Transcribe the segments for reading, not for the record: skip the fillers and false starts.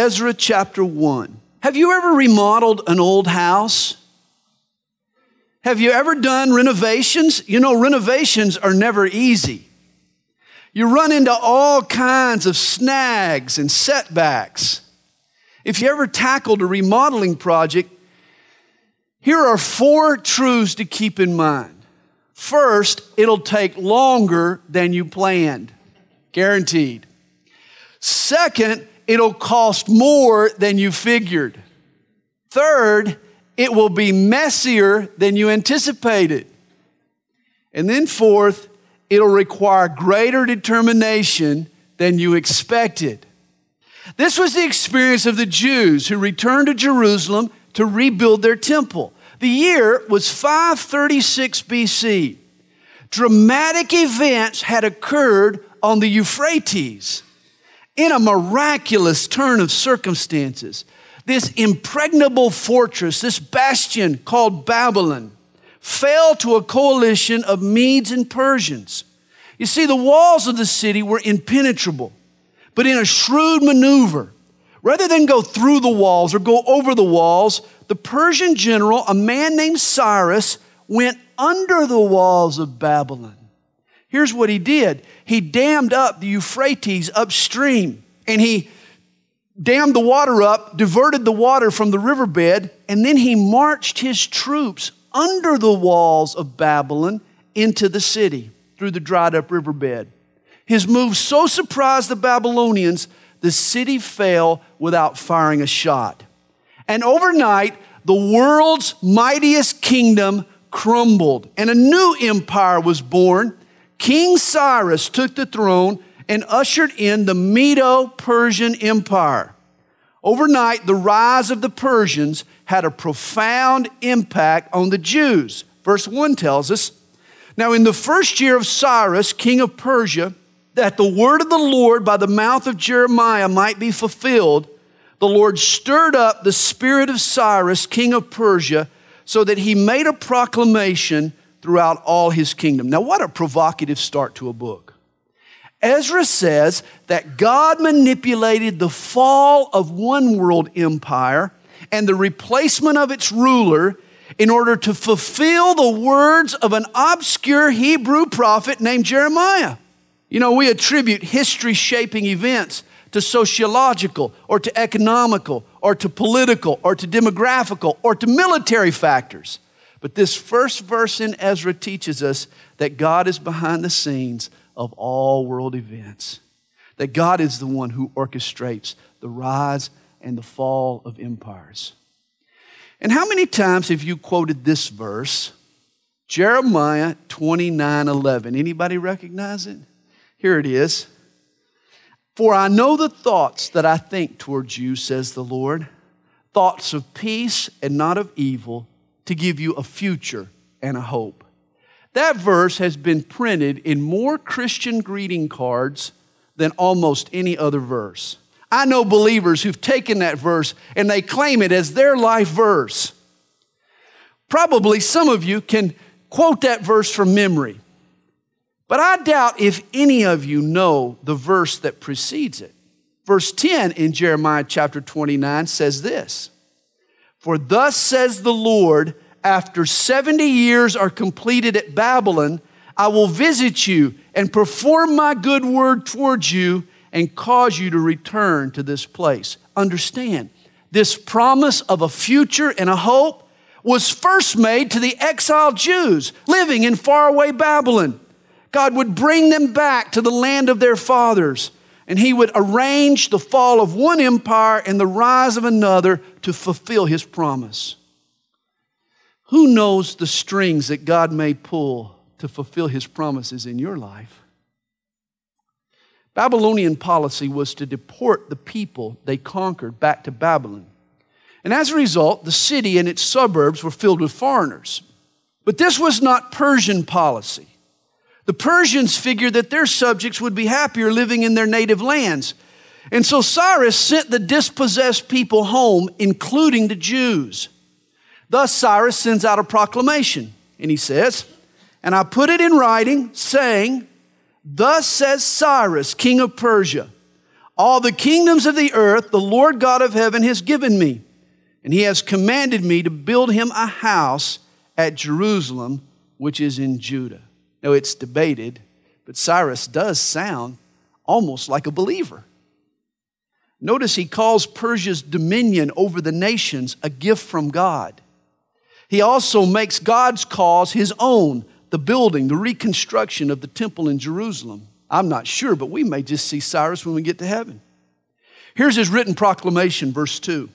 Ezra chapter 1. Have you ever remodeled an old house? Have you ever done renovations? You know, renovations are never easy. You run into all kinds of snags and setbacks. If you ever tackled a remodeling project, here are four truths to keep in mind. First, it'll take longer than you planned. Guaranteed. Second, it'll cost more than you figured. Third, it will be messier than you anticipated. And then fourth, it'll require greater determination than you expected. This was the experience of the Jews who returned to Jerusalem to rebuild their temple. The year was 536 BC. Dramatic events had occurred on the Euphrates. In a miraculous turn of circumstances, this impregnable fortress, this bastion called Babylon, fell to a coalition of Medes and Persians. You see, the walls of the city were impenetrable, but in a shrewd maneuver, rather than go through the walls or go over the walls, the Persian general, a man named Cyrus, went under the walls of Babylon. Here's what he did. He dammed up the Euphrates upstream, and he dammed the water up, diverted the water from the riverbed, and then he marched his troops under the walls of Babylon into the city through the dried up riverbed. His move so surprised the Babylonians, the city fell without firing a shot. And overnight, the world's mightiest kingdom crumbled, and a new empire was born. King Cyrus took the throne and ushered in the Medo-Persian Empire. Overnight, the rise of the Persians had a profound impact on the Jews. Verse 1 tells us, "Now in the first year of Cyrus, king of Persia, that the word of the Lord by the mouth of Jeremiah might be fulfilled, the Lord stirred up the spirit of Cyrus, king of Persia, so that he made a proclamation throughout all his kingdom." Now, what a provocative start to a book. Ezra says that God manipulated the fall of one world empire and the replacement of its ruler in order to fulfill the words of an obscure Hebrew prophet named Jeremiah. You know, we attribute history-shaping events to sociological or to economical or to political or to demographical or to military factors. But this first verse in Ezra teaches us that God is behind the scenes of all world events, that God is the one who orchestrates the rise and the fall of empires. And how many times have you quoted this verse, Jeremiah 29:11? Anybody recognize it? Here it is. "For I know the thoughts that I think towards you, says the Lord, thoughts of peace and not of evil, to give you a future and a hope." That verse has been printed in more Christian greeting cards than almost any other verse. I know believers who've taken that verse and they claim it as their life verse. Probably some of you can quote that verse from memory, but I doubt if any of you know the verse that precedes it. Verse 10 in Jeremiah chapter 29 says this, "For thus says the Lord, after 70 years are completed at Babylon, I will visit you and perform my good word towards you and cause you to return to this place." Understand, this promise of a future and a hope was first made to the exiled Jews living in faraway Babylon. God would bring them back to the land of their fathers, and he would arrange the fall of one empire and the rise of another to fulfill his promise. Who knows the strings that God may pull to fulfill his promises in your life? Babylonian policy was to deport the people they conquered back to Babylon. And as a result, the city and its suburbs were filled with foreigners. But this was not Persian policy. The Persians figured that their subjects would be happier living in their native lands. And so Cyrus sent the dispossessed people home, including the Jews. Thus Cyrus sends out a proclamation, and he says, "And I put it in writing, saying, thus says Cyrus, king of Persia, All the kingdoms of the earth, the Lord God of heaven has given me, and he has commanded me to build him a house at Jerusalem, which is in Judah. Now, it's debated, but Cyrus does sound almost like a believer. Notice he calls Persia's dominion over the nations a gift from God. He also makes God's cause his own, the building, the reconstruction of the temple in Jerusalem. I'm not sure, but we may just see Cyrus when we get to heaven. Here's his written proclamation, verse 2.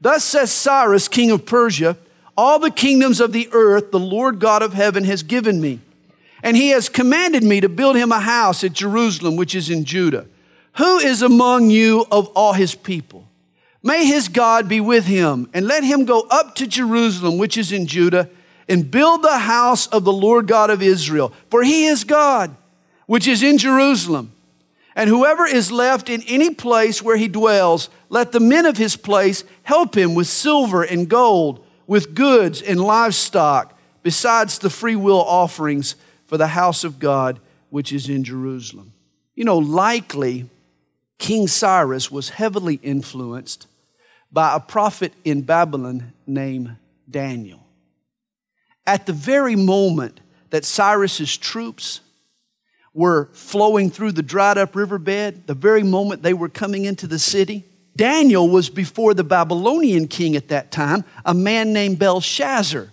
Thus says Cyrus, king of Persia, all the kingdoms of the earth the Lord God of heaven has given me, and he has commanded me to build him a house at Jerusalem, which is in Judah. Who is among you of all his people? May his God be with him, and let him go up to Jerusalem, which is in Judah, and build the house of the Lord God of Israel. For he is God, which is in Jerusalem. And whoever is left in any place where he dwells, let the men of his place help him with silver and gold, with goods and livestock, besides the freewill offerings for the house of God, which is in Jerusalem. You know, likely King Cyrus was heavily influenced by a prophet in Babylon named Daniel. At the very moment that Cyrus's troops were flowing through the dried up riverbed, the very moment they were coming into the city, Daniel was before the Babylonian king at that time, a man named Belshazzar.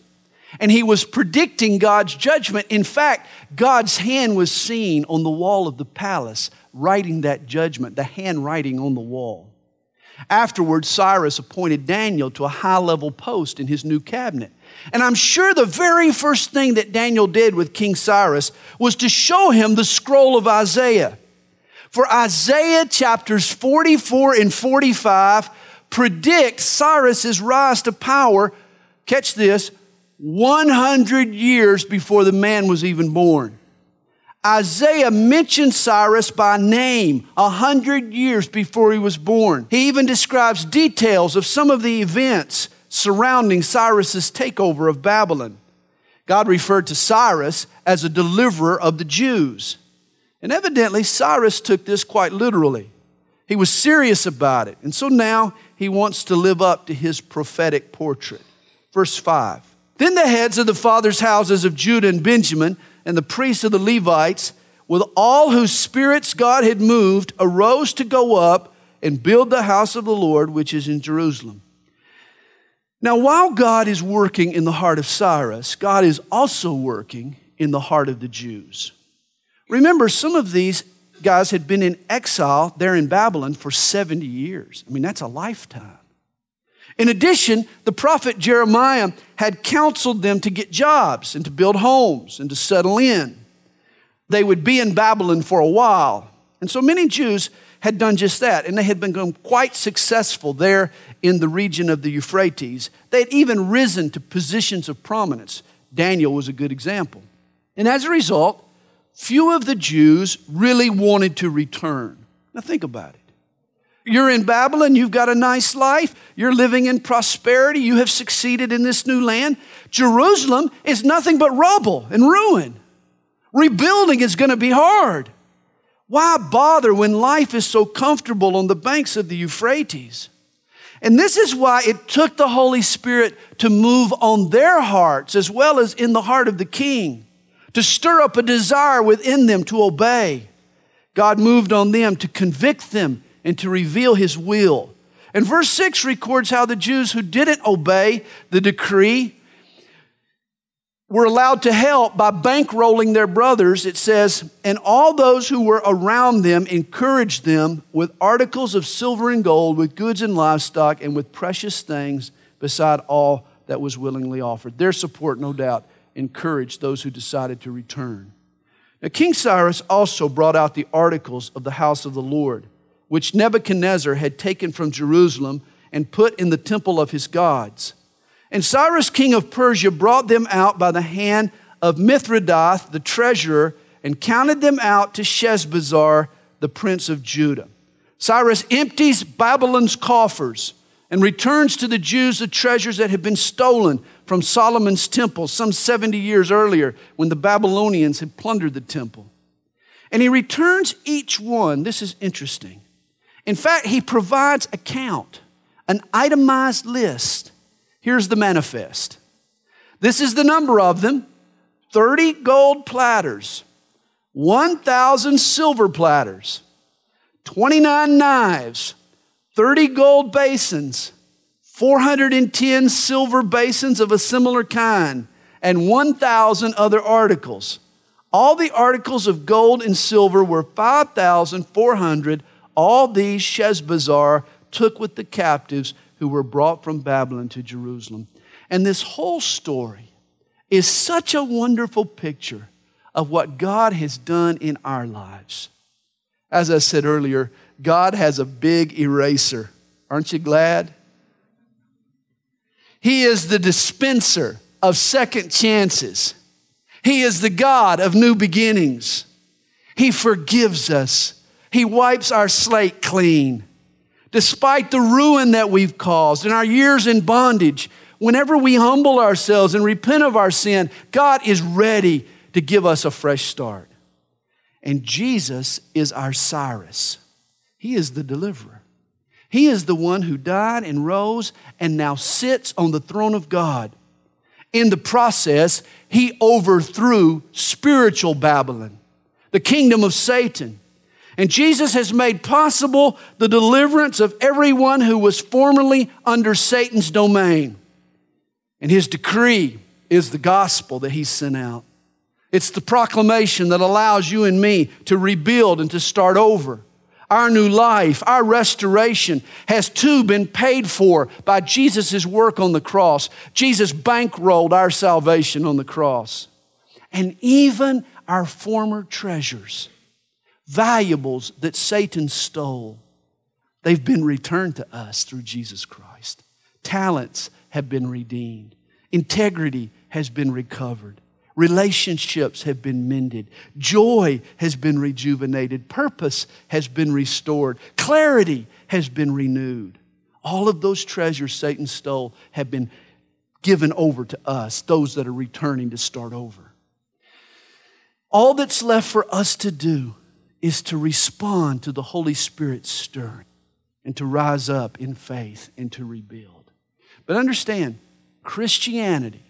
And he was predicting God's judgment. In fact, God's hand was seen on the wall of the palace, writing that judgment, the handwriting on the wall. Afterwards, Cyrus appointed Daniel to a high-level post in his new cabinet. And I'm sure the very first thing that Daniel did with King Cyrus was to show him the scroll of Isaiah. For Isaiah chapters 44 and 45 predict Cyrus's rise to power, catch this, 100 years before the man was even born. Isaiah mentions Cyrus by name 100 years before he was born. He even describes details of some of the events surrounding Cyrus's takeover of Babylon. God referred to Cyrus as a deliverer of the Jews. And evidently, Cyrus took this quite literally. He was serious about it. And so now he wants to live up to his prophetic portrait. Verse 5. Then the heads of the fathers' houses of Judah and Benjamin and the priests of the Levites, with all whose spirits God had moved, arose to go up and build the house of the Lord, which is in Jerusalem. Now, while God is working in the heart of Cyrus, God is also working in the heart of the Jews. Remember, some of these guys had been in exile there in Babylon for 70 years. I mean, that's a lifetime. In addition, the prophet Jeremiah had counseled them to get jobs and to build homes and to settle in. They would be in Babylon for a while. And so many Jews had done just that, and they had become quite successful there in the region of the Euphrates. They had even risen to positions of prominence. Daniel was a good example. And as a result, few of the Jews really wanted to return. Now think about it. You're in Babylon, you've got a nice life, you're living in prosperity, you have succeeded in this new land. Jerusalem is nothing but rubble and ruin. Rebuilding is going to be hard. Why bother when life is so comfortable on the banks of the Euphrates? And this is why it took the Holy Spirit to move on their hearts as well as in the heart of the king, to stir up a desire within them to obey. God moved on them to convict them and to reveal his will. And verse 6 records how the Jews who didn't obey the decree were allowed to help by bankrolling their brothers. It says, and all those who were around them encouraged them with articles of silver and gold, with goods and livestock, and with precious things beside all that was willingly offered. Their support, no doubt, encouraged those who decided to return. Now, King Cyrus also brought out the articles of the house of the Lord, which Nebuchadnezzar had taken from Jerusalem and put in the temple of his gods. And Cyrus, king of Persia, brought them out by the hand of Mithridath, the treasurer, and counted them out to Sheshbazzar, the prince of Judah. Cyrus empties Babylon's coffers and returns to the Jews the treasures that had been stolen from Solomon's temple some 70 years earlier when the Babylonians had plundered the temple. And he returns each one, this is interesting, In fact, he provides a count, an itemized list. Here's the manifest. This is the number of them: 30 gold platters, 1,000 silver platters, 29 knives, 30 gold basins, 410 silver basins of a similar kind, and 1,000 other articles. All the articles of gold and silver were 5,400. All these Sheshbazzar took with the captives who were brought from Babylon to Jerusalem. And this whole story is such a wonderful picture of what God has done in our lives. As I said earlier, God has a big eraser. Aren't you glad? He is the dispenser of second chances. He is the God of new beginnings. He forgives us. He wipes our slate clean. Despite the ruin that we've caused and our years in bondage, whenever we humble ourselves and repent of our sin, God is ready to give us a fresh start. And Jesus is our Cyrus. He is the deliverer. He is the one who died and rose and now sits on the throne of God. In the process, he overthrew spiritual Babylon, the kingdom of Satan. And Jesus has made possible the deliverance of everyone who was formerly under Satan's domain. And his decree is the gospel that he sent out. It's the proclamation that allows you and me to rebuild and to start over. Our new life, our restoration has too been paid for by Jesus' work on the cross. Jesus bankrolled our salvation on the cross. And even our former treasures, valuables that Satan stole, they've been returned to us through Jesus Christ. Talents have been redeemed. Integrity has been recovered. Relationships have been mended. Joy has been rejuvenated. Purpose has been restored. Clarity has been renewed. All of those treasures Satan stole have been given over to us, those that are returning to start over. All that's left for us to do is to respond to the Holy Spirit's stirring and to rise up in faith and to rebuild. But understand, Christianity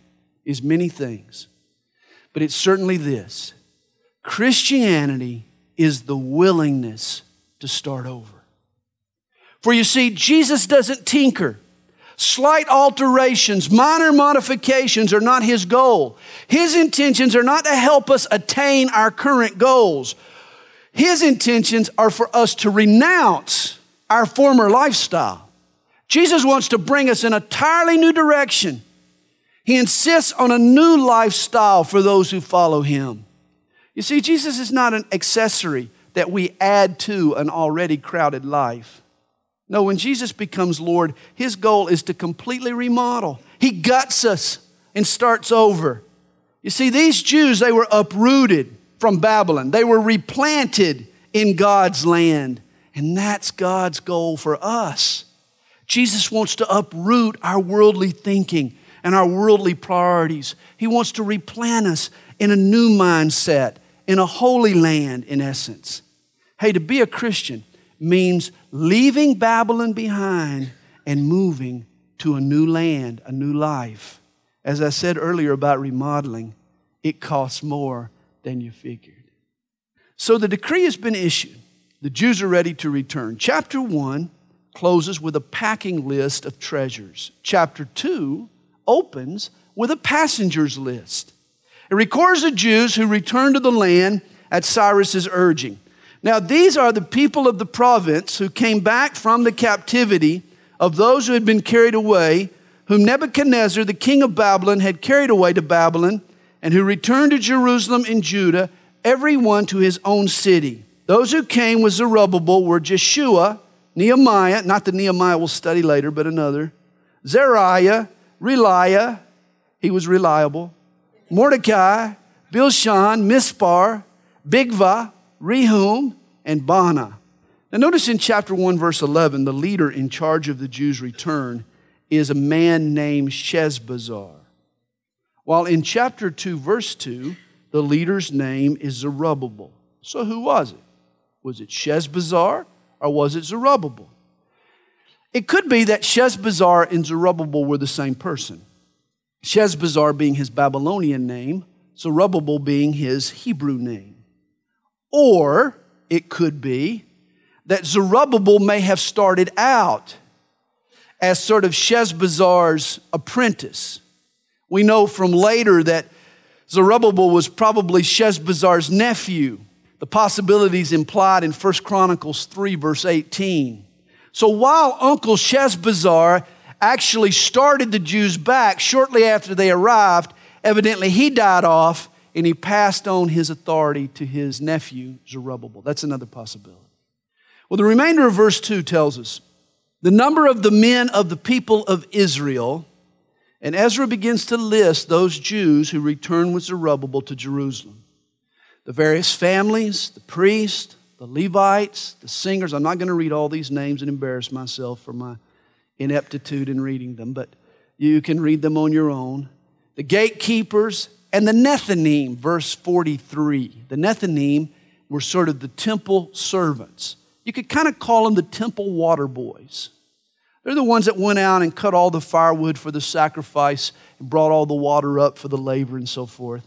is many things. But it's certainly this: Christianity is the willingness to start over. For you see, Jesus doesn't tinker. Slight alterations, minor modifications are not his goal. His intentions are not to help us attain our current goals. His intentions are for us to renounce our former lifestyle. Jesus wants to bring us in an entirely new direction. He insists on a new lifestyle for those who follow him. You see, Jesus is not an accessory that we add to an already crowded life. No, when Jesus becomes Lord, his goal is to completely remodel. He guts us and starts over. You see, these Jews, they were uprooted from Babylon. They were replanted in God's land. And that's God's goal for us. Jesus wants to uproot our worldly thinking and our worldly priorities. He wants to replant us in a new mindset, in a holy land, in essence. Hey, to be a Christian means leaving Babylon behind and moving to a new land, a new life. As I said earlier about remodeling, it costs more than you figured. So the decree has been issued. The Jews are ready to return. Chapter 1 closes with a packing list of treasures. Chapter 2 opens with a passengers list. It records the Jews who returned to the land at Cyrus's urging. Now, these are the people of the province who came back from the captivity of those who had been carried away, whom Nebuchadnezzar, the king of Babylon, had carried away to Babylon, and who returned to Jerusalem and Judah, everyone to his own city. Those who came with Zerubbabel were Jeshua, Nehemiah, not the Nehemiah we'll study later, but another, Zechariah, Reliah, he was reliable, Mordecai, Bilshan, Mispar, Bigvah, Rehum, and Bana. Now notice in chapter 1, verse 11, the leader in charge of the Jews' return is a man named Sheshbazzar. While in chapter 2, verse 2, the leader's name is Zerubbabel. So who was it? Was it Sheshbazzar or was it Zerubbabel? It could be that Sheshbazzar and Zerubbabel were the same person. Sheshbazzar being his Babylonian name, Zerubbabel being his Hebrew name. Or it could be that Zerubbabel may have started out as sort of Sheshbazzar's apprentice. We know from later that Zerubbabel was probably Sheshbazzar's nephew. The possibilities implied in 1 Chronicles 3, verse 18. So while Uncle Sheshbazzar actually started the Jews back shortly after they arrived, evidently he died off and he passed on his authority to his nephew, Zerubbabel. That's another possibility. Well, the remainder of verse 2 tells us, the number of the men of the people of Israel, and Ezra begins to list those Jews who returned with Zerubbabel to Jerusalem. The various families, the priests, the Levites, the singers. I'm not going to read all these names and embarrass myself for my ineptitude in reading them, but you can read them on your own. The gatekeepers and the Nethinim, verse 43. The Nethinim were sort of the temple servants. You could kind of call them the temple water boys. They're the ones that went out and cut all the firewood for the sacrifice and brought all the water up for the labor and so forth.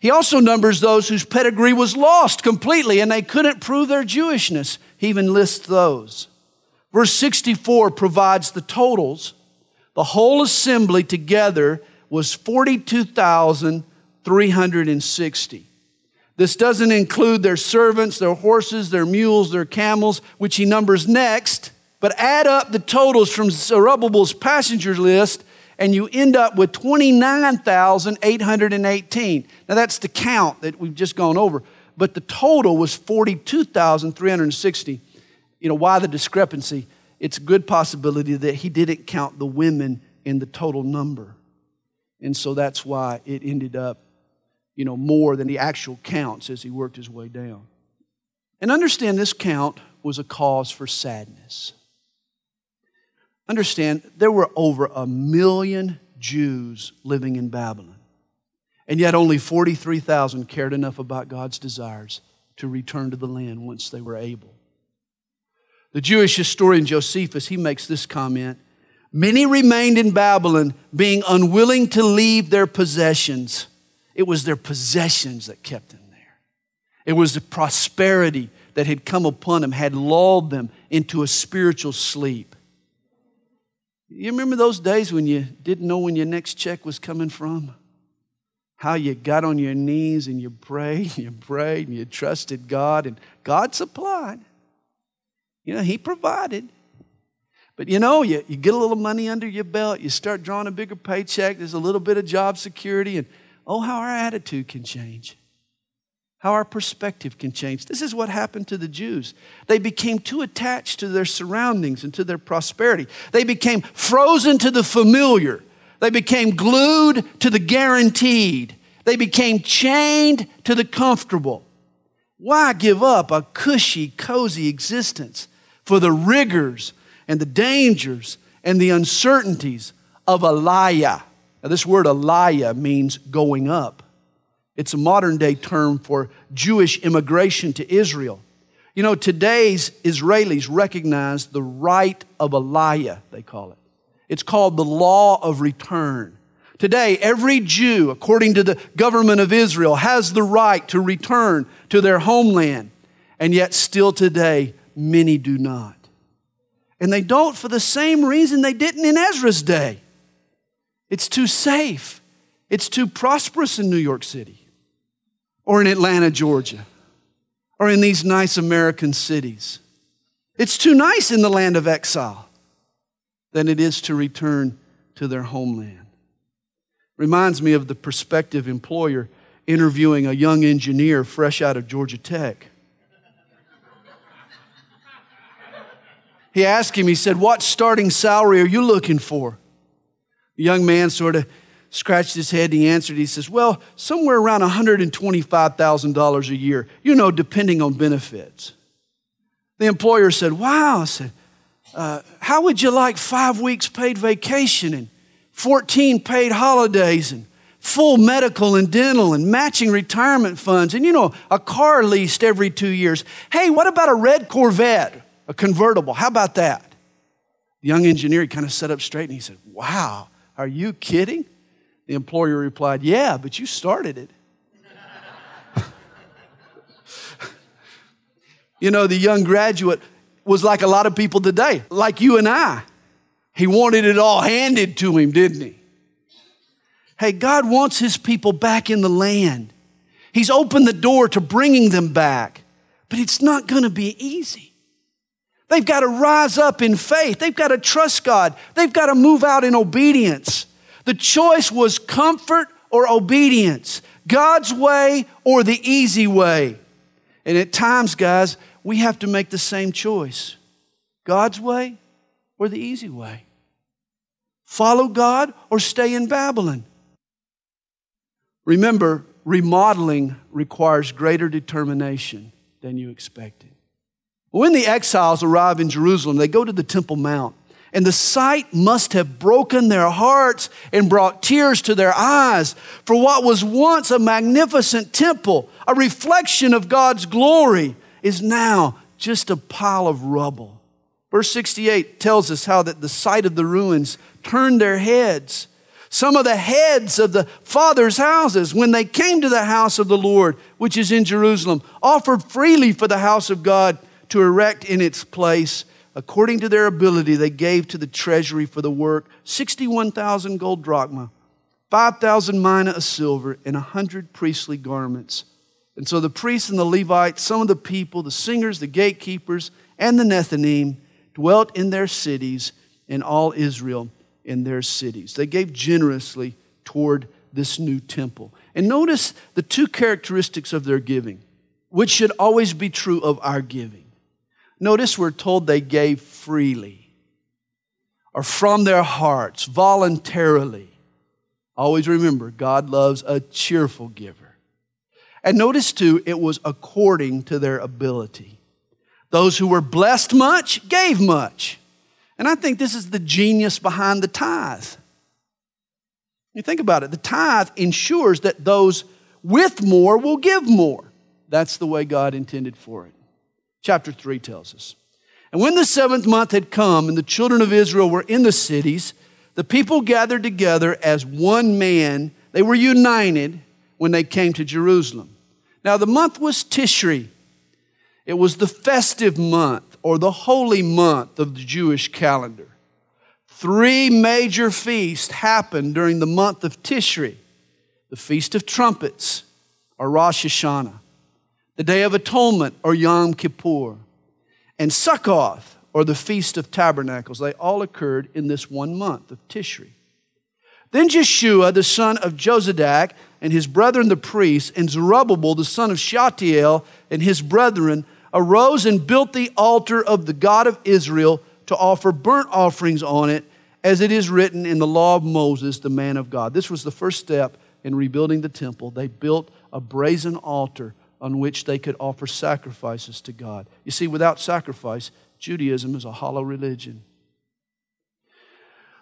He also numbers those whose pedigree was lost completely and they couldn't prove their Jewishness. He even lists those. Verse 64 provides the totals. The whole assembly together was 42,360. This doesn't include their servants, their horses, their mules, their camels, which he numbers next. But add up the totals from Zerubbabel's passenger list and you end up with 29,818. Now that's the count that we've just gone over, but the total was 42,360. You know, why the discrepancy? It's a good possibility that he didn't count the women in the total number. And so that's why it ended up, you know, more than the actual counts as he worked his way down. And understand this count was a cause for sadness. Understand, there were over 1 million Jews living in Babylon, and yet only 43,000 cared enough about God's desires to return to the land once they were able. The Jewish historian Josephus, he makes this comment, many remained in Babylon being unwilling to leave their possessions. It was their possessions that kept them there. It was the prosperity that had come upon them, had lulled them into a spiritual sleep. You remember those days when you didn't know when your next check was coming from? How you got on your knees and you prayed and you trusted God, and God supplied. You know, He provided. But you know, you get a little money under your belt, you start drawing a bigger paycheck, there's a little bit of job security, and oh, how our attitude can change. How our perspective can change. This is what happened to the Jews. They became too attached to their surroundings and to their prosperity. They became frozen to the familiar. They became glued to the guaranteed. They became chained to the comfortable. Why give up a cushy, cozy existence for the rigors and the dangers and the uncertainties of Aliyah? Now, this word Aliyah means going up. It's a modern-day term for Jewish immigration to Israel. You know, today's Israelis recognize the right of Aliyah, they call it. It's called the law of return. Today, every Jew, according to the government of Israel, has the right to return to their homeland. And yet, still today, many do not. And they don't for the same reason they didn't in Ezra's day. It's too safe. It's too prosperous in New York City, or in Atlanta, Georgia, or in these nice American cities. It's too nice in the land of exile than it is to return to their homeland. Reminds me of the prospective employer interviewing a young engineer fresh out of Georgia Tech. He asked him, he said, what starting salary are you looking for? The young man sort of scratched his head, and he answered, he says, well, somewhere around $125,000 a year, you know, depending on benefits. The employer said, wow, I said, how would you like 5 weeks paid vacation and 14 paid holidays and full medical and dental and matching retirement funds and, you know, a car leased every 2 years? Hey, what about a red Corvette a convertible. How about that? The young engineer, he kind of sat up straight and he said, wow, are you kidding? The employer replied, yeah, but you started it. You know, the young graduate was like a lot of people today, like you and I. He wanted it all handed to him, didn't he? Hey, God wants his people back in the land. He's opened the door to bringing them back, but it's not going to be easy. They've got to rise up in faith. They've got to trust God. They've got to move out in obedience. The choice was comfort or obedience, God's way or the easy way. And at times, guys, we have to make the same choice. God's way or the easy way. Follow God or stay in Babylon. Remember, remodeling requires greater determination than you expected. When the exiles arrive in Jerusalem, they go to the Temple Mount. And the sight must have broken their hearts and brought tears to their eyes. For what was once a magnificent temple, a reflection of God's glory, is now just a pile of rubble. Verse 68 tells us how that the sight of the ruins turned their heads. Some of the heads of the fathers' houses, when they came to the house of the Lord, which is in Jerusalem, offered freely for the house of God to erect in its place. According to their ability, they gave to the treasury for the work 61,000 gold drachma, 5,000 mina of silver, and 100 priestly garments. And so the priests and the Levites, some of the people, the singers, the gatekeepers, and the Nethinim dwelt in their cities, and all Israel in their cities. They gave generously toward this new temple. And notice the two characteristics of their giving, which should always be true of our giving. Notice we're told they gave freely or from their hearts, voluntarily. Always remember, God loves a cheerful giver. And notice too, it was according to their ability. Those who were blessed much gave much. And I think this is the genius behind the tithe. You think about it, the tithe ensures that those with more will give more. That's the way God intended for it. Chapter 3 tells us, and when the seventh month had come and the children of Israel were in the cities, the people gathered together as one man. They were united when they came to Jerusalem. Now the month was Tishri. It was the festive month or the holy month of the Jewish calendar. 3 major feasts happened during the month of Tishri. The Feast of Trumpets or Rosh Hashanah. The Day of Atonement, or Yom Kippur, and Sukkoth, or the Feast of Tabernacles. They all occurred in this one month of Tishri. Then Jeshua, the son of Jozadak, and his brethren the priests, and Zerubbabel, the son of Shealtiel, and his brethren, arose and built the altar of the God of Israel to offer burnt offerings on it, as it is written in the law of Moses, the man of God. This was the first step in rebuilding the temple. They built a brazen altar on which they could offer sacrifices to God. You see, without sacrifice, Judaism is a hollow religion.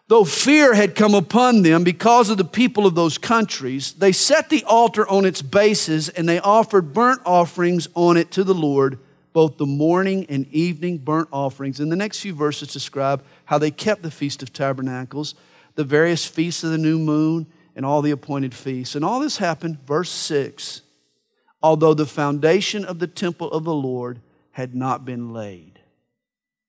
Though fear had come upon them because of the people of those countries, they set the altar on its bases and they offered burnt offerings on it to the Lord, both the morning and evening burnt offerings. And the next few verses describe how they kept the Feast of Tabernacles, the various feasts of the new moon, and all the appointed feasts. And all this happened, verse 6. Although the foundation of the temple of the Lord had not been laid.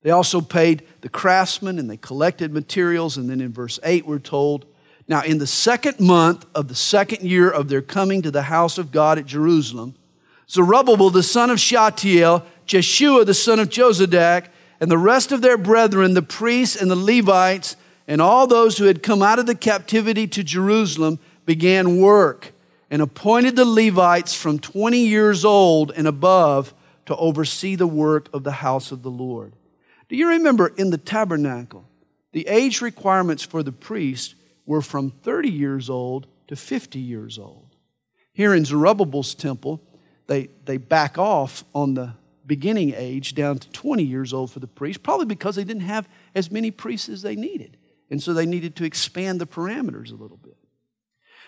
They also paid the craftsmen and they collected materials. And then in verse 8 we're told, now in the second month of the second year of their coming to the house of God at Jerusalem, Zerubbabel the son of Shealtiel, Jeshua the son of Jozadak, and the rest of their brethren, the priests and the Levites, and all those who had come out of the captivity to Jerusalem, began work. And appointed the Levites from 20 years old and above to oversee the work of the house of the Lord. Do you remember in the tabernacle, the age requirements for the priest were from 30 years old to 50 years old. Here in Zerubbabel's temple, they back off on the beginning age down to 20 years old for the priest, probably because they didn't have as many priests as they needed. And so they needed to expand the parameters a little bit.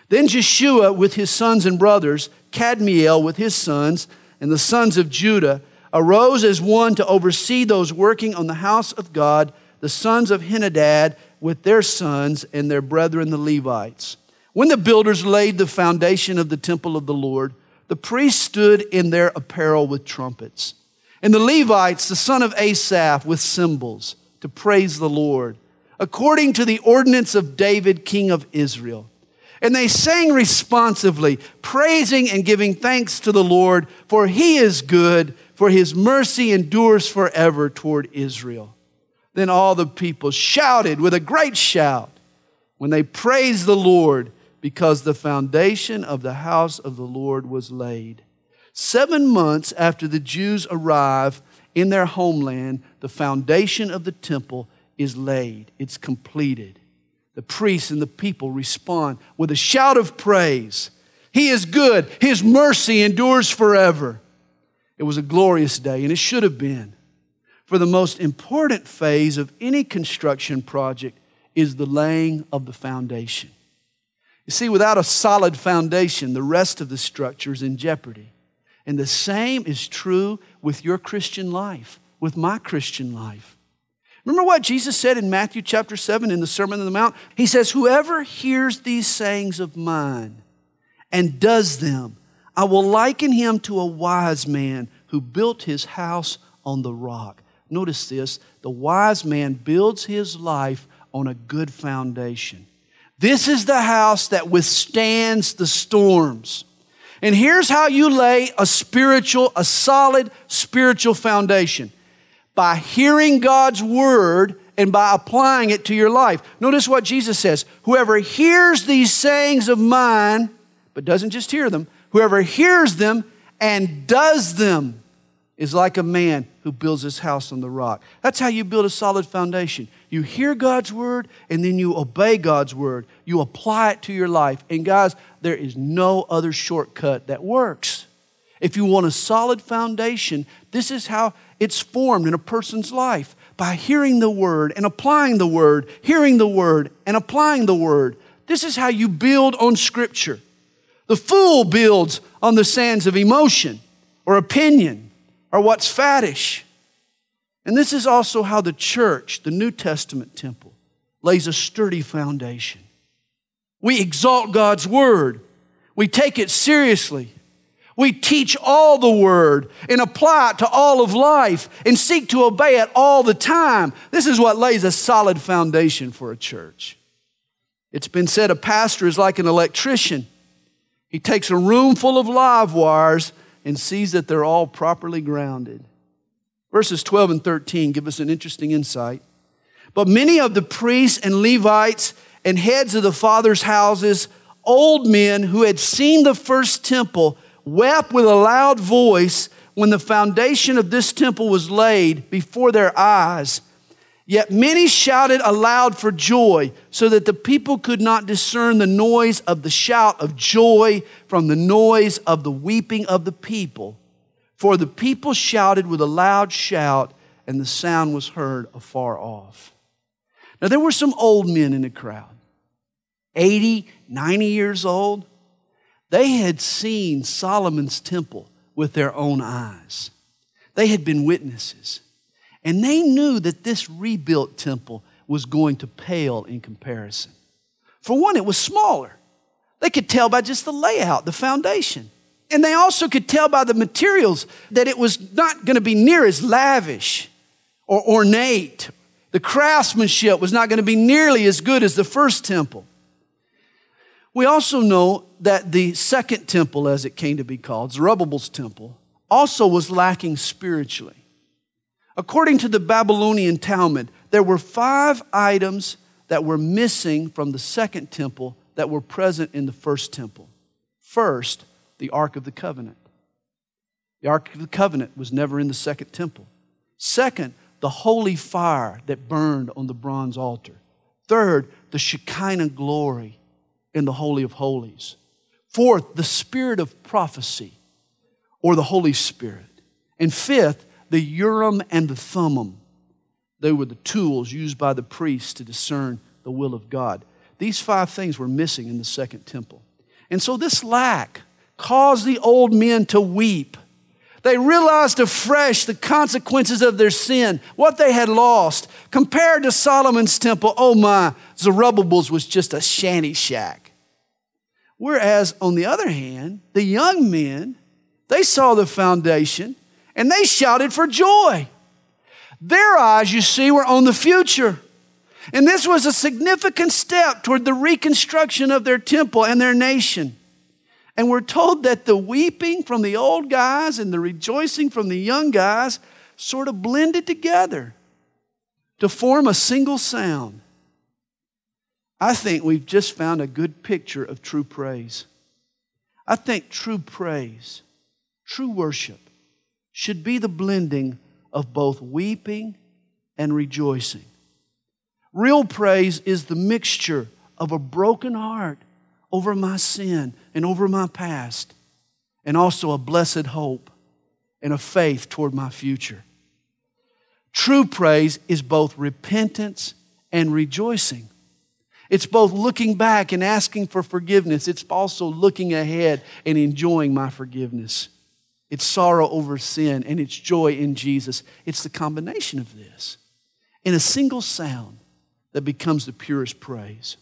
Then Jeshua with his sons and brothers, Kadmiel with his sons, and the sons of Judah, arose as one to oversee those working on the house of God, the sons of Henadad with their sons and their brethren, the Levites. When the builders laid the foundation of the temple of the Lord, the priests stood in their apparel with trumpets, and the Levites, the son of Asaph, with cymbals, to praise the Lord, according to the ordinance of David, king of Israel. And they sang responsively, praising and giving thanks to the Lord, for he is good, for his mercy endures forever toward Israel. Then all the people shouted with a great shout when they praised the Lord, because the foundation of the house of the Lord was laid. 7 months after the Jews arrive in their homeland, the foundation of the temple is laid. It's completed. The priests and the people respond with a shout of praise. He is good. His mercy endures forever. It was a glorious day, and it should have been. For the most important phase of any construction project is the laying of the foundation. You see, without a solid foundation, the rest of the structure is in jeopardy. And the same is true with your Christian life, with my Christian life. Remember what Jesus said in Matthew chapter 7 in the Sermon on the Mount? He says, whoever hears these sayings of mine and does them, I will liken him to a wise man who built his house on the rock. Notice this, the wise man builds his life on a good foundation. This is the house that withstands the storms. And here's how you lay a solid spiritual foundation. By hearing God's word and by applying it to your life. Notice what Jesus says. Whoever hears these sayings of mine, but doesn't just hear them, whoever hears them and does them is like a man who builds his house on the rock. That's how you build a solid foundation. You hear God's word and then you obey God's word. You apply it to your life. And guys, there is no other shortcut that works. If you want a solid foundation, this is how it's formed in a person's life. By hearing the word and applying the word, hearing the word and applying the word. This is how you build on Scripture. The fool builds on the sands of emotion or opinion or what's faddish. And this is also how the church, the New Testament temple, lays a sturdy foundation. We exalt God's word. We take it seriously. We teach all the word and apply it to all of life and seek to obey it all the time. This is what lays a solid foundation for a church. It's been said a pastor is like an electrician. He takes a room full of live wires and sees that they're all properly grounded. Verses 12 and 13 give us an interesting insight. But many of the priests and Levites and heads of the fathers' houses, old men who had seen the first temple, wept with a loud voice when the foundation of this temple was laid before their eyes. Yet many shouted aloud for joy, so that the people could not discern the noise of the shout of joy from the noise of the weeping of the people. For the people shouted with a loud shout, and the sound was heard afar off. Now there were some old men in the crowd, 80, 90 years old. They had seen Solomon's temple with their own eyes. They had been witnesses. And they knew that this rebuilt temple was going to pale in comparison. For one, it was smaller. They could tell by just the layout, the foundation. And they also could tell by the materials that it was not going to be near as lavish or ornate. The craftsmanship was not going to be nearly as good as the first temple. We also know that the second temple, as it came to be called, Zerubbabel's temple, also was lacking spiritually. According to the Babylonian Talmud, there were 5 items that were missing from the second temple that were present in the first temple. First, the Ark of the Covenant. The Ark of the Covenant was never in the second temple. Second, the holy fire that burned on the bronze altar. Third, the Shekinah glory in the Holy of Holies. Fourth, the spirit of prophecy, or the Holy Spirit. And fifth, the Urim and the Thummim. They were the tools used by the priests to discern the will of God. These 5 things were missing in the second temple. And so this lack caused the old men to weep. They realized afresh the consequences of their sin, what they had lost. Compared to Solomon's temple, oh my, Zerubbabel's was just a shanty shack. Whereas, on the other hand, the young men, they saw the foundation and they shouted for joy. Their eyes, you see, were on the future. And this was a significant step toward the reconstruction of their temple and their nation. And we're told that the weeping from the old guys and the rejoicing from the young guys sort of blended together to form a single sound. I think we've just found a good picture of true praise. I think true praise, true worship, should be the blending of both weeping and rejoicing. Real praise is the mixture of a broken heart over my sin and over my past, and also a blessed hope and a faith toward my future. True praise is both repentance and rejoicing. It's both looking back and asking for forgiveness. It's also looking ahead and enjoying my forgiveness. It's sorrow over sin and it's joy in Jesus. It's the combination of this in a single sound that becomes the purest praise.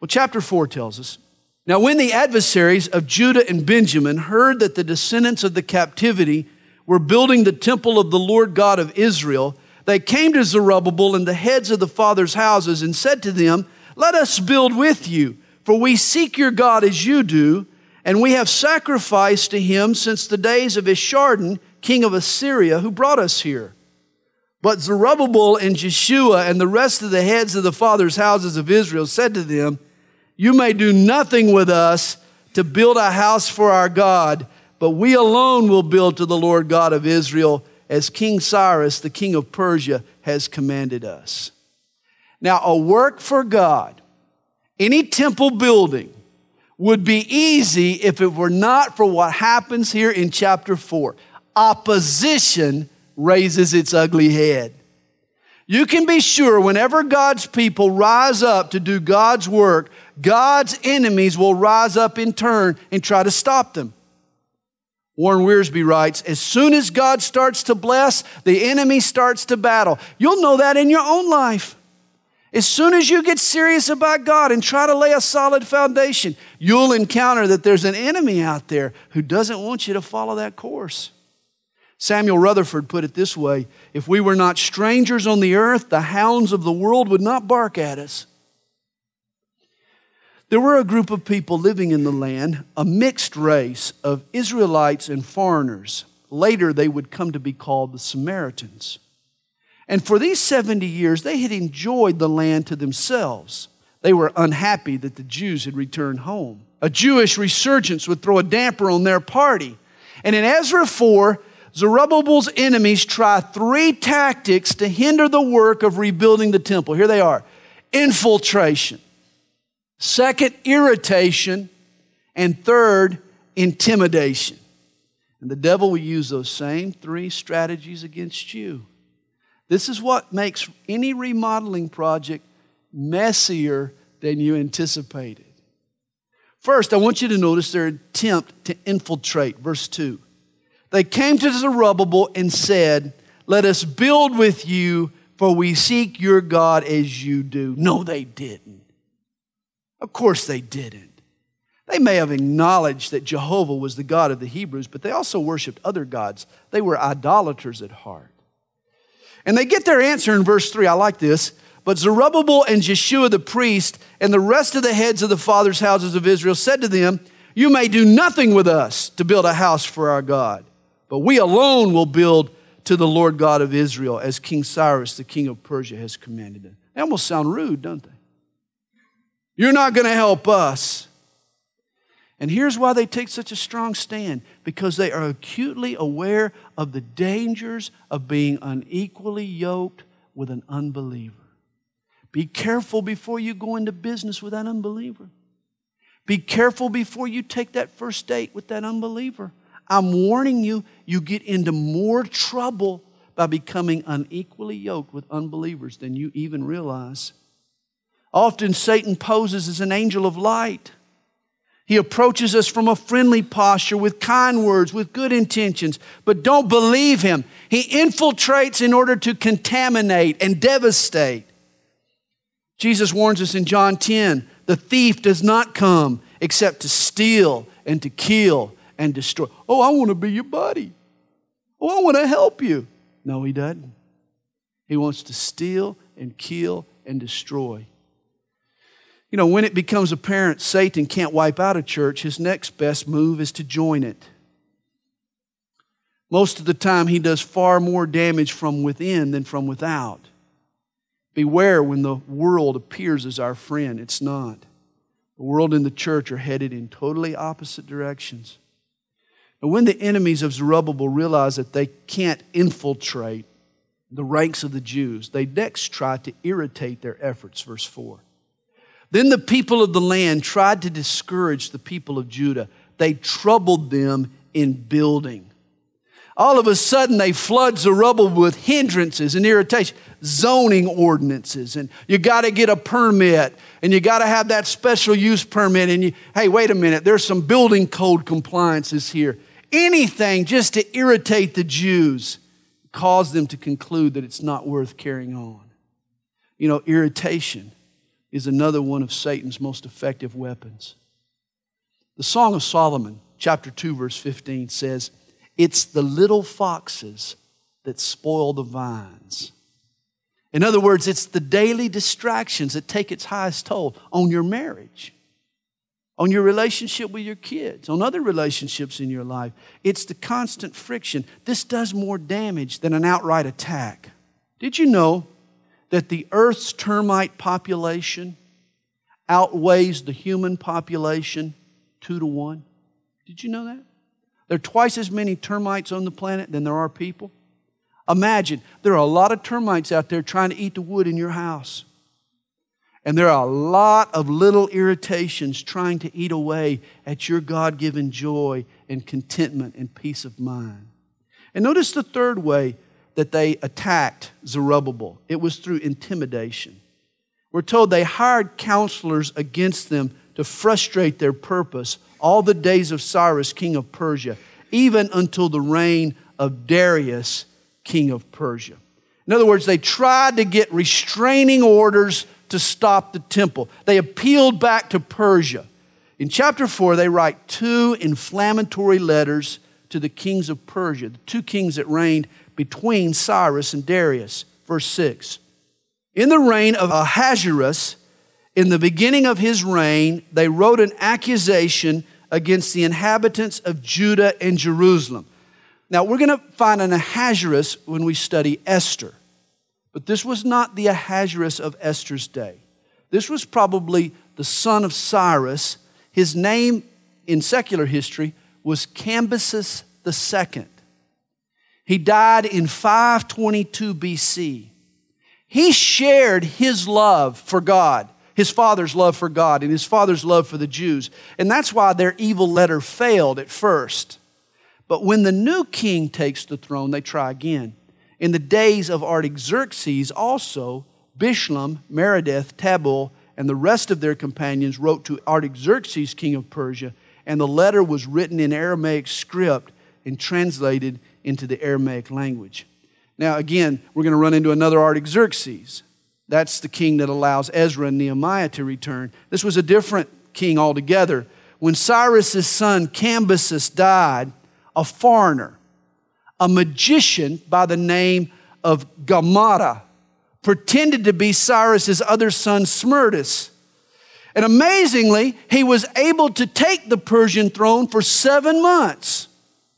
Well, chapter 4 tells us, now when the adversaries of Judah and Benjamin heard that the descendants of the captivity were building the temple of the Lord God of Israel, they came to Zerubbabel and the heads of the fathers' houses and said to them, let us build with you, for we seek your God as you do, and we have sacrificed to him since the days of Esarhaddon, king of Assyria, who brought us here. But Zerubbabel and Jeshua and the rest of the heads of the fathers' houses of Israel said to them, you may do nothing with us to build a house for our God, but we alone will build to the Lord God of Israel, as King Cyrus, the king of Persia, has commanded us. Now, a work for God, any temple building, would be easy if it were not for what happens here in chapter 4. Opposition raises its ugly head. You can be sure whenever God's people rise up to do God's work, God's enemies will rise up in turn and try to stop them. Warren Wiersbe writes, as soon as God starts to bless, the enemy starts to battle. You'll know that in your own life. As soon as you get serious about God and try to lay a solid foundation, you'll encounter that there's an enemy out there who doesn't want you to follow that course. Samuel Rutherford put it this way, if we were not strangers on the earth, the hounds of the world would not bark at us. There were a group of people living in the land, a mixed race of Israelites and foreigners. Later, they would come to be called the Samaritans. And for these 70 years, they had enjoyed the land to themselves. They were unhappy that the Jews had returned home. A Jewish resurgence would throw a damper on their party. And in Ezra 4, Zerubbabel's enemies try three tactics to hinder the work of rebuilding the temple. Here they are. Infiltration. Second, irritation. And third, intimidation. And the devil will use those same three strategies against you. This is what makes any remodeling project messier than you anticipated. First, I want you to notice their attempt to infiltrate. Verse 2. They came to Zerubbabel and said, let us build with you, for we seek your God as you do. No, they didn't. Of course they didn't. They may have acknowledged that Jehovah was the God of the Hebrews, but they also worshiped other gods. They were idolaters at heart. And they get their answer in verse 3. I like this. But Zerubbabel and Jeshua the priest and the rest of the heads of the fathers' houses of Israel said to them, you may do nothing with us to build a house for our God. But we alone will build to the Lord God of Israel, as King Cyrus, the king of Persia, has commanded them. They almost sound rude, don't they? You're not going to help us. And here's why they take such a strong stand, because they are acutely aware of the dangers of being unequally yoked with an unbeliever. Be careful before you go into business with that unbeliever. Be careful before you take that first date with that unbeliever. I'm warning you, you get into more trouble by becoming unequally yoked with unbelievers than you even realize. Often Satan poses as an angel of light. He approaches us from a friendly posture, with kind words, with good intentions, but don't believe him. He infiltrates in order to contaminate and devastate. Jesus warns us in John 10, the thief does not come except to steal and to kill and destroy. Oh, I want to be your buddy. Oh, I want to help you. No, he doesn't. He wants to steal and kill and destroy. You know, when it becomes apparent Satan can't wipe out a church, his next best move is to join it. Most of the time, he does far more damage from within than from without. Beware when the world appears as our friend. It's not. The world and the church are headed in totally opposite directions. And when the enemies of Zerubbabel realize that they can't infiltrate the ranks of the Jews, they next try to irritate their efforts, verse 4. Then the people of the land tried to discourage the people of Judah. They troubled them in building. All of a sudden, they flood Zerubbabel with hindrances and irritation, zoning ordinances, and you got to get a permit, and you got to have that special use permit, and hey, wait a minute, there's some building code compliances here. Anything just to irritate the Jews, cause them to conclude that it's not worth carrying on. You know, irritation is another one of Satan's most effective weapons. The Song of Solomon, chapter 2, verse 15 says, "It's the little foxes that spoil the vines." In other words, it's the daily distractions that take its highest toll on your marriage, on your relationship with your kids, on other relationships in your life. It's the constant friction. This does more damage than an outright attack. Did you know that the earth's termite population outweighs the human population 2 to 1? Did you know that? There are twice as many termites on the planet than there are people. Imagine, there are a lot of termites out there trying to eat the wood in your house. And there are a lot of little irritations trying to eat away at your God-given joy and contentment and peace of mind. And notice the third way that they attacked Zerubbabel. It was through intimidation. We're told they hired counselors against them to frustrate their purpose all the days of Cyrus, king of Persia, even until the reign of Darius, king of Persia. In other words, they tried to get restraining orders to stop the temple. They appealed back to Persia. In chapter 4, they write 2 inflammatory letters to the kings of Persia, the 2 kings that reigned between Cyrus and Darius. Verse 6, in the reign of Ahasuerus, in the beginning of his reign, they wrote an accusation against the inhabitants of Judah and Jerusalem. Now, we're going to find an Ahasuerus when we study Esther. But this was not the Ahasuerus of Esther's day. This was probably the son of Cyrus. His name in secular history was Cambyses II. He died in 522 BC. He shared his love for God, his father's love for God, and his father's love for the Jews. And that's why their evil letter failed at first. But when the new king takes the throne, they try again. In the days of Artaxerxes also, Bishlam, Meredith, Tabal, and the rest of their companions wrote to Artaxerxes, king of Persia, and the letter was written in Aramaic script and translated into the Aramaic language. Now again, we're going to run into another Artaxerxes. That's the king that allows Ezra and Nehemiah to return. This was a different king altogether. When Cyrus's son Cambyses died, a foreigner, a magician by the name of Gaumata, pretended to be Cyrus's other son Smerdis. And amazingly, he was able to take the Persian throne for 7 months.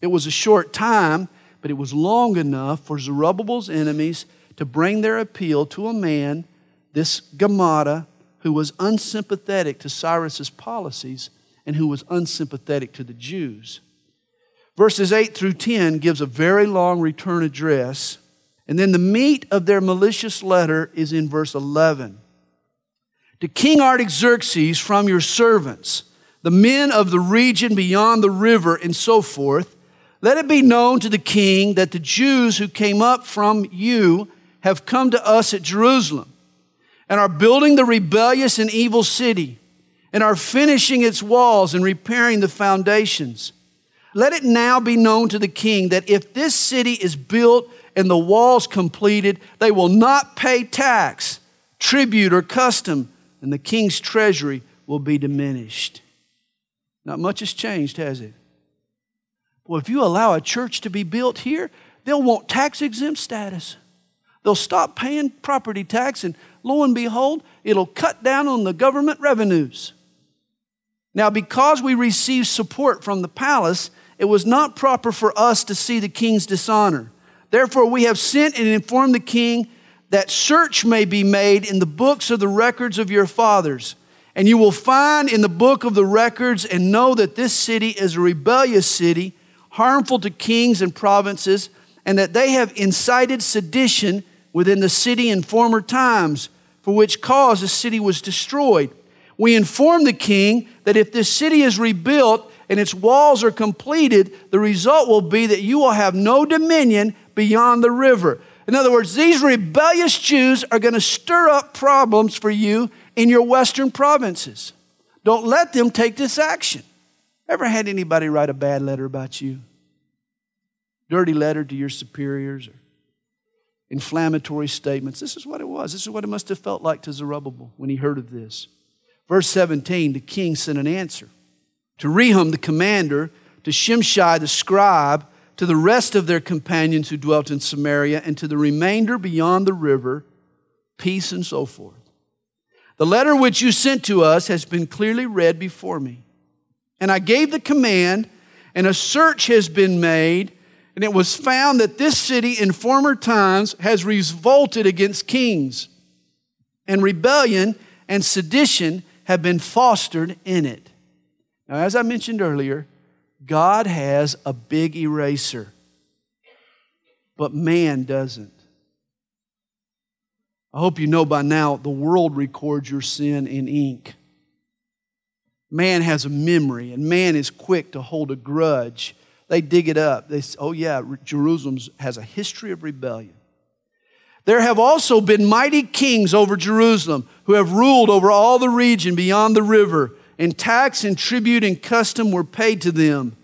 It was a short time, but it was long enough for Zerubbabel's enemies to bring their appeal to a man, this Gaumata, who was unsympathetic to Cyrus's policies and who was unsympathetic to the Jews. Verses 8 through 10 gives a very long return address, and then the meat of their malicious letter is in verse 11. To King Artaxerxes, from your servants, the men of the region beyond the river, and so forth, let it be known to the king that the Jews who came up from you have come to us at Jerusalem and are building the rebellious and evil city. and are finishing its walls and repairing the foundations. Let it now be known to the king that if this city is built and the walls completed, they will not pay tax, tribute, or custom, and the king's treasury will be diminished." Not much has changed, has it? Well, if you allow a church to be built here, they'll want tax-exempt status. They'll stop paying property tax, and lo and behold, it'll cut down on the government revenues. Now, because we received support from the palace, it was not proper for us to see the king's dishonor. Therefore, we have sent and informed the king that search may be made in the books of the records of your fathers. And you will find in the book of the records and know that this city is a rebellious city, harmful to kings and provinces, and that they have incited sedition within the city in former times, for which cause the city was destroyed. We inform the king that if this city is rebuilt and its walls are completed, the result will be that you will have no dominion beyond the river. In other words, these rebellious Jews are going to stir up problems for you in your western provinces. Don't let them take this action. Ever had anybody write a bad letter about you? Dirty letter to your superiors or inflammatory statements. This is what it was. This is what it must have felt like to Zerubbabel when he heard of this. Verse 17, the king sent an answer to Rehum, the commander, to Shimshai, the scribe, to the rest of their companions who dwelt in Samaria, and to the remainder beyond the river, peace and so forth. The letter which you sent to us has been clearly read before me. And I gave the command, and a search has been made, and it was found that this city in former times has revolted against kings, and rebellion and sedition have been fostered in it. Now, as I mentioned earlier, God has a big eraser, but man doesn't. I hope you know by now, the world records your sin in ink. Man has a memory, and man is quick to hold a grudge. They dig it up. They say, oh yeah, Jerusalem has a history of rebellion. There have also been mighty kings over Jerusalem who have ruled over all the region beyond the river, and tax and tribute and custom were paid to them.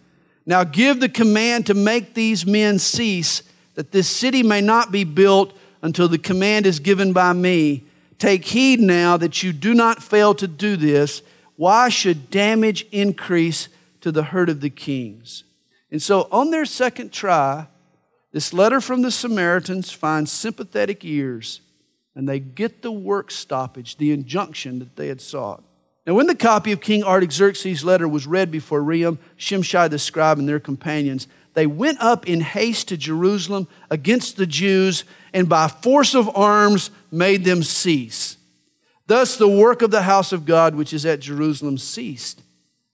Now give the command to make these men cease, that this city may not be built until the command is given by me. Take heed now that you do not fail to do this. Why should damage increase to the hurt of the kings? And so on their second try, this letter from the Samaritans finds sympathetic ears, and they get the work stoppage, the injunction that they had sought. Now when the copy of King Artaxerxes' letter was read before Rehum, Shimshai the scribe, and their companions, they went up in haste to Jerusalem against the Jews, and by force of arms made them cease. Thus the work of the house of God, which is at Jerusalem, ceased,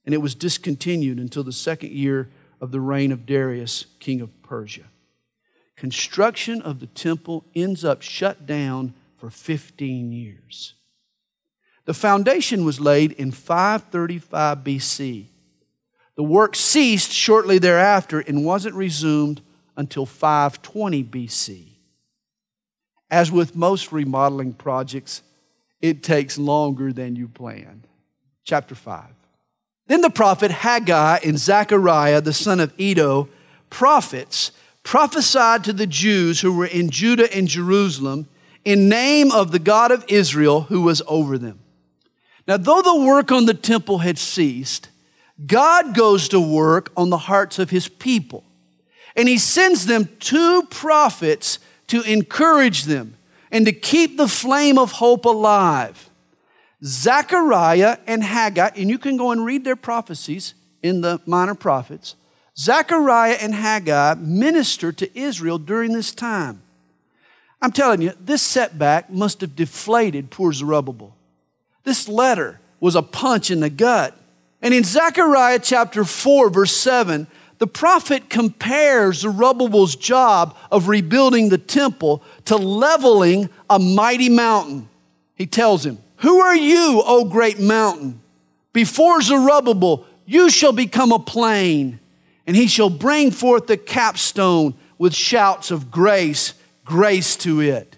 and it was discontinued until the second year of the reign of Darius, king of Persia. Construction of the temple ends up shut down for 15 years. The foundation was laid in 535 BC. The work ceased shortly thereafter and wasn't resumed until 520 BC. As with most remodeling projects, it takes longer than you planned. Chapter 5. Then the prophet Haggai and Zechariah, the son of Iddo, prophets, prophesied to the Jews who were in Judah and Jerusalem in name of the God of Israel who was over them. Now, though the work on the temple had ceased, God goes to work on the hearts of his people, and he sends them two prophets to encourage them and to keep the flame of hope alive. Zechariah and Haggai, and you can go and read their prophecies in the Minor Prophets. Zechariah and Haggai ministered to Israel during this time. I'm telling you, this setback must have deflated poor Zerubbabel. This letter was a punch in the gut. And in Zechariah chapter 4, verse 7, the prophet compares Zerubbabel's job of rebuilding the temple to leveling a mighty mountain. He tells him, "Who are you, O great mountain? Before Zerubbabel, you shall become a plain, and he shall bring forth the capstone with shouts of grace, grace to it."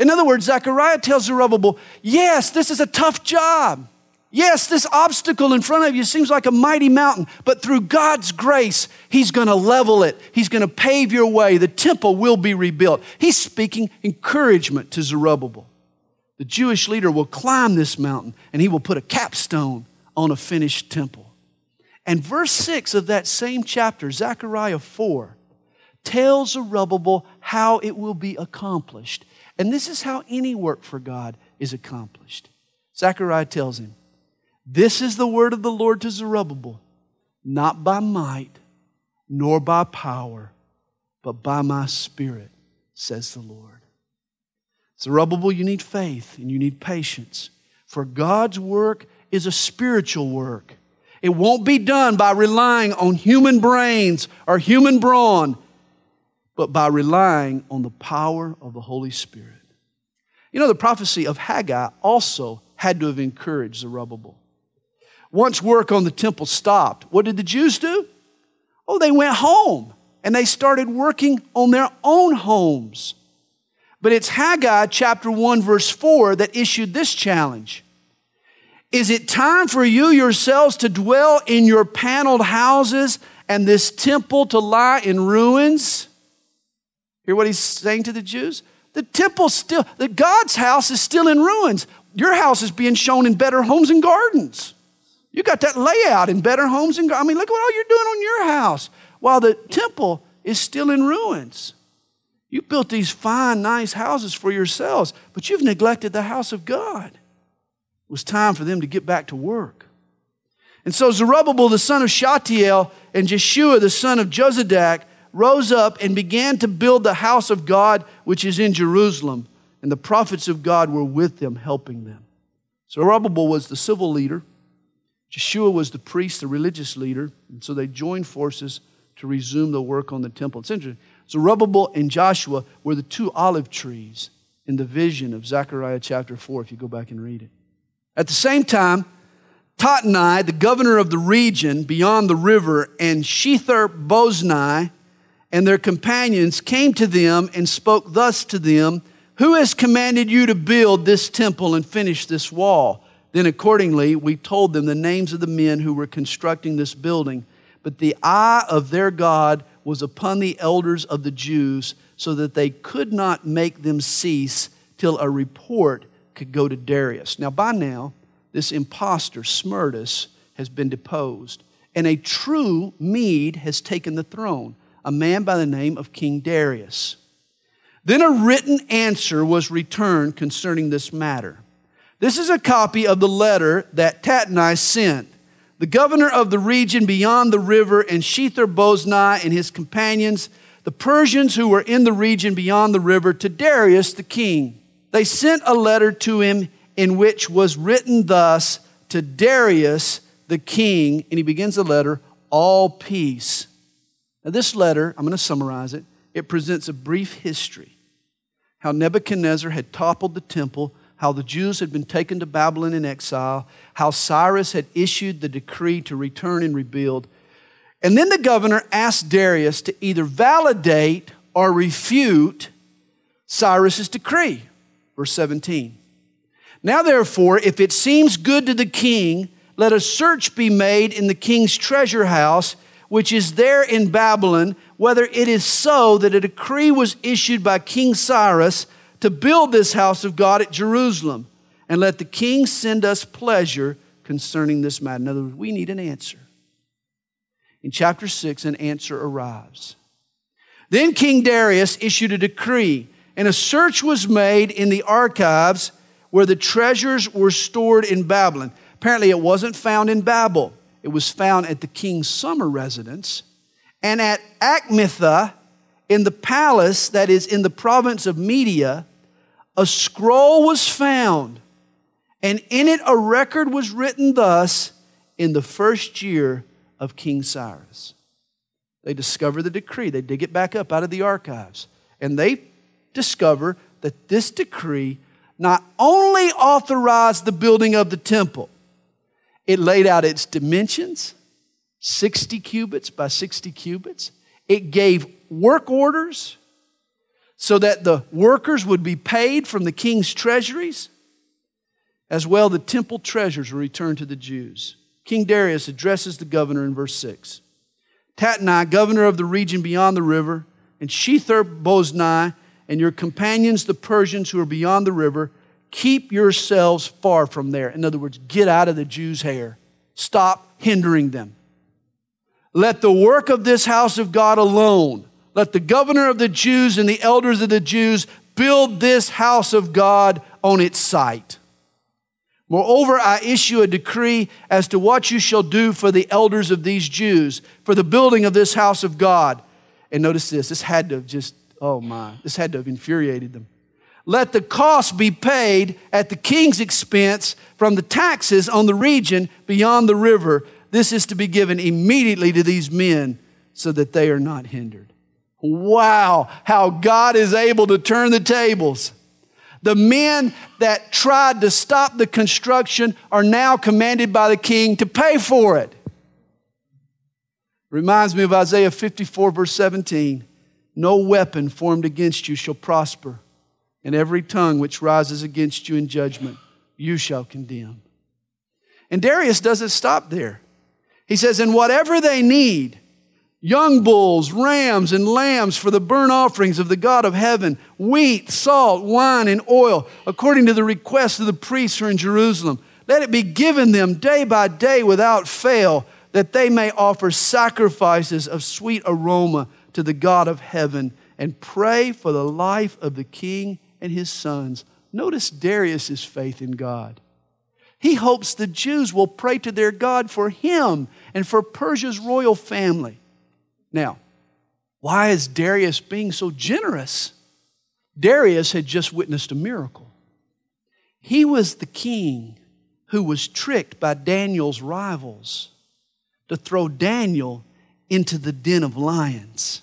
In other words, Zechariah tells Zerubbabel, yes, this is a tough job. Yes, this obstacle in front of you seems like a mighty mountain, but through God's grace, he's going to level it. He's going to pave your way. The temple will be rebuilt. He's speaking encouragement to Zerubbabel. The Jewish leader will climb this mountain, and he will put a capstone on a finished temple. And verse 6 of that same chapter, Zechariah 4, tells Zerubbabel how it will be accomplished. And this is how any work for God is accomplished. Zechariah tells him, "This is the word of the Lord to Zerubbabel, not by might, nor by power, but by my Spirit, says the Lord." Zerubbabel, you need faith and you need patience, for God's work is a spiritual work. It won't be done by relying on human brains or human brawn, but by relying on the power of the Holy Spirit. You know, the prophecy of Haggai also had to have encouraged Zerubbabel. Once work on the temple stopped, what did the Jews do? Oh, they went home and they started working on their own homes. But it's Haggai chapter 1 verse 4 that issued this challenge. "Is it time for you yourselves to dwell in your paneled houses and this temple to lie in ruins?" Hear what he's saying to the Jews? God's house is still in ruins. Your house is being shown in better homes and gardens. You got that layout in better homes and gardens. I mean, look at what all you're doing on your house while the temple is still in ruins. You built these fine, nice houses for yourselves, but you've neglected the house of God. It was time for them to get back to work. And so Zerubbabel, the son of Shealtiel, and Jeshua, the son of Jozadak, rose up and began to build the house of God, which is in Jerusalem. And the prophets of God were with them, helping them. Zerubbabel was the civil leader. Jeshua was the priest, the religious leader. And so they joined forces to resume the work on the temple. It's interesting. Zerubbabel and Joshua were the two olive trees in the vision of Zechariah chapter 4, if you go back and read it. At the same time, Tattenai, the governor of the region beyond the river, and Shethar-Boznai and their companions came to them and spoke thus to them, "Who has commanded you to build this temple and finish this wall?" Then accordingly, we told them the names of the men who were constructing this building. But the eye of their God was upon the elders of the Jews, so that they could not make them cease till a report could go to Darius. Now, by now, this impostor, Smerdis, has been deposed, and a true Mede has taken the throne, a man by the name of King Darius. Then a written answer was returned concerning this matter. This is a copy of the letter that Tattenai sent. The governor of the region beyond the river and Shethar-Boznai and his companions, the Persians who were in the region beyond the river, to Darius the king. They sent a letter to him in which was written thus, "To Darius the king," and he begins the letter, "All peace." Now this letter, I'm going to summarize it. It presents a brief history. How Nebuchadnezzar had toppled the temple, how the Jews had been taken to Babylon in exile, how Cyrus had issued the decree to return and rebuild. And then the governor asked Darius to either validate or refute Cyrus's decree. Verse 17. "Now therefore, if it seems good to the king, let a search be made in the king's treasure house, which is there in Babylon, whether it is so that a decree was issued by King Cyrus to build this house of God at Jerusalem, and let the king send us pleasure concerning this matter." In other words, we need an answer. In chapter 6, an answer arrives. "Then King Darius issued a decree, and a search was made in the archives where the treasures were stored in Babylon." Apparently it wasn't found in Babel. It was found at the king's summer residence and at Achmetha in the palace that is in the province of Media. A scroll was found, and in it a record was written thus, "In the first year of King Cyrus." They discover the decree. They dig it back up out of the archives, and they discover that this decree not only authorized the building of the temple, it laid out its dimensions, 60 cubits by 60 cubits. It gave work orders so that the workers would be paid from the king's treasuries. As well, the temple treasures were returned to the Jews. King Darius addresses the governor in verse 6. Tattenai, governor of the region beyond the river, and Shethar-Boznai, and your companions, the Persians who are beyond the river, keep yourselves far from there. In other words, get out of the Jews' hair. Stop hindering them. Let the work of this house of God alone. Let the governor of the Jews and the elders of the Jews build this house of God on its site. Moreover, I issue a decree as to what you shall do for the elders of these Jews, for the building of this house of God. And notice this, this had to have infuriated them. Let the cost be paid at the king's expense from the taxes on the region beyond the river. This is to be given immediately to these men so that they are not hindered. Wow, how God is able to turn the tables. The men that tried to stop the construction are now commanded by the king to pay for it. Reminds me of Isaiah 54, verse 17. No weapon formed against you shall prosper, and every tongue which rises against you in judgment, you shall condemn. And Darius doesn't stop there. He says, and whatever they need, young bulls, rams, and lambs for the burnt offerings of the God of heaven, wheat, salt, wine, and oil, according to the request of the priests who are in Jerusalem, let it be given them day by day without fail, that they may offer sacrifices of sweet aroma to the God of heaven, and pray for the life of the king and his sons. Notice Darius's faith in God. He hopes the Jews will pray to their God for him and for Persia's royal family. Now, why is Darius being so generous? Darius had just witnessed a miracle. He was the king who was tricked by Daniel's rivals to throw Daniel into the den of lions.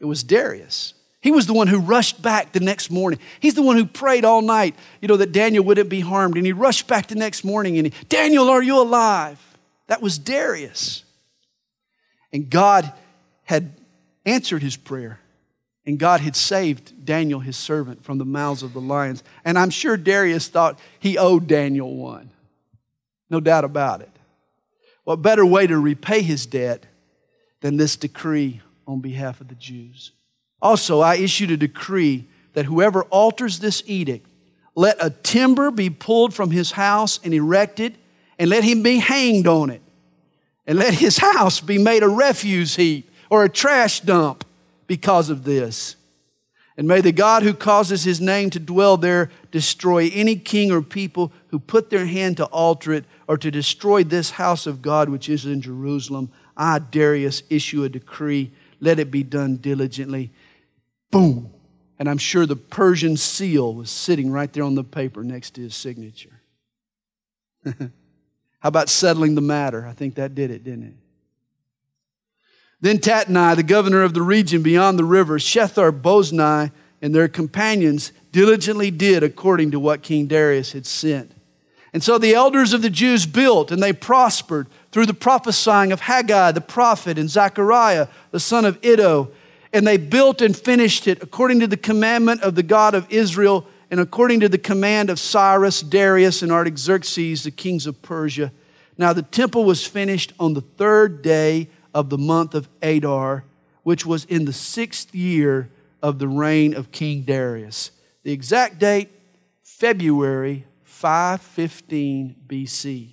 It was Darius. He was the one who rushed back the next morning. He's the one who prayed all night, that Daniel wouldn't be harmed. And he rushed back the next morning and Daniel, are you alive? That was Darius. And God had answered his prayer. And God had saved Daniel, his servant, from the mouths of the lions. And I'm sure Darius thought he owed Daniel one. No doubt about it. What better way to repay his debt than this decree on behalf of the Jews. Also, I issued a decree that whoever alters this edict, let a timber be pulled from his house and erected, and let him be hanged on it. And let his house be made a refuse heap or a trash dump because of this. And may the God who causes his name to dwell there destroy any king or people who put their hand to alter it or to destroy this house of God which is in Jerusalem. I, Darius, issue a decree. Let it be done diligently. Boom. And I'm sure the Persian seal was sitting right there on the paper next to his signature. How about settling the matter? I think that did it, didn't it? Then Tattenai, the governor of the region beyond the river, Shethar-Boznai, and their companions diligently did according to what King Darius had sent. And so the elders of the Jews built, and they prospered through the prophesying of Haggai the prophet and Zechariah the son of Iddo. And they built and finished it according to the commandment of the God of Israel and according to the command of Cyrus, Darius, and Artaxerxes, the kings of Persia. Now the temple was finished on the third day of the month of Adar, which was in the 6th year of the reign of King Darius. The exact date, February 515 BC.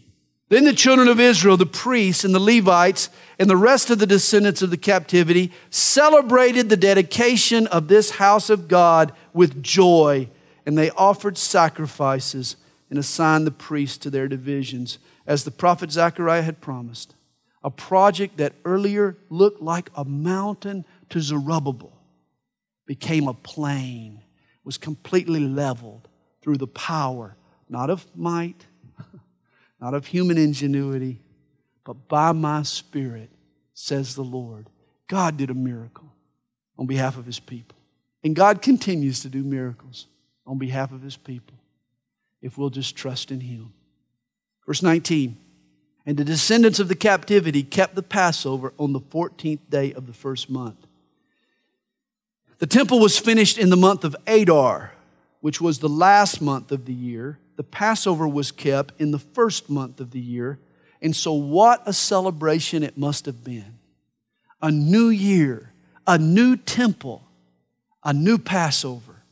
Then the children of Israel, the priests and the Levites and the rest of the descendants of the captivity celebrated the dedication of this house of God with joy, and they offered sacrifices and assigned the priests to their divisions, as the prophet Zechariah had promised, a project that earlier looked like a mountain to Zerubbabel became a plain, was completely leveled through the power, not of might, not of human ingenuity, but by my Spirit, says the Lord. God did a miracle on behalf of his people. And God continues to do miracles on behalf of his people if we'll just trust in him. Verse 19, and the descendants of the captivity kept the Passover on the 14th day of the first month. The temple was finished in the month of Adar, which was the last month of the year, the Passover was kept in the first month of the year. And so what a celebration it must have been. A new year, a new temple, a new Passover.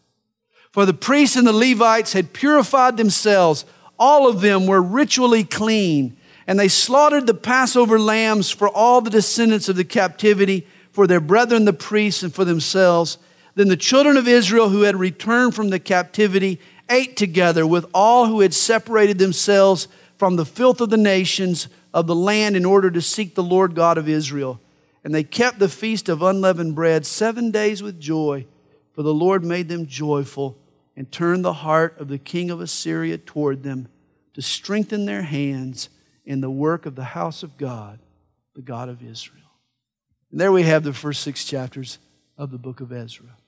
For the priests and the Levites had purified themselves. All of them were ritually clean. And they slaughtered the Passover lambs for all the descendants of the captivity, for their brethren the priests, and for themselves. Then the children of Israel who had returned from the captivity ate together with all who had separated themselves from the filth of the nations of the land in order to seek the Lord God of Israel. And they kept the feast of unleavened bread 7 days with joy, for the Lord made them joyful and turned the heart of the king of Assyria toward them to strengthen their hands in the work of the house of God, the God of Israel. And there we have the first 6 chapters of the book of Ezra.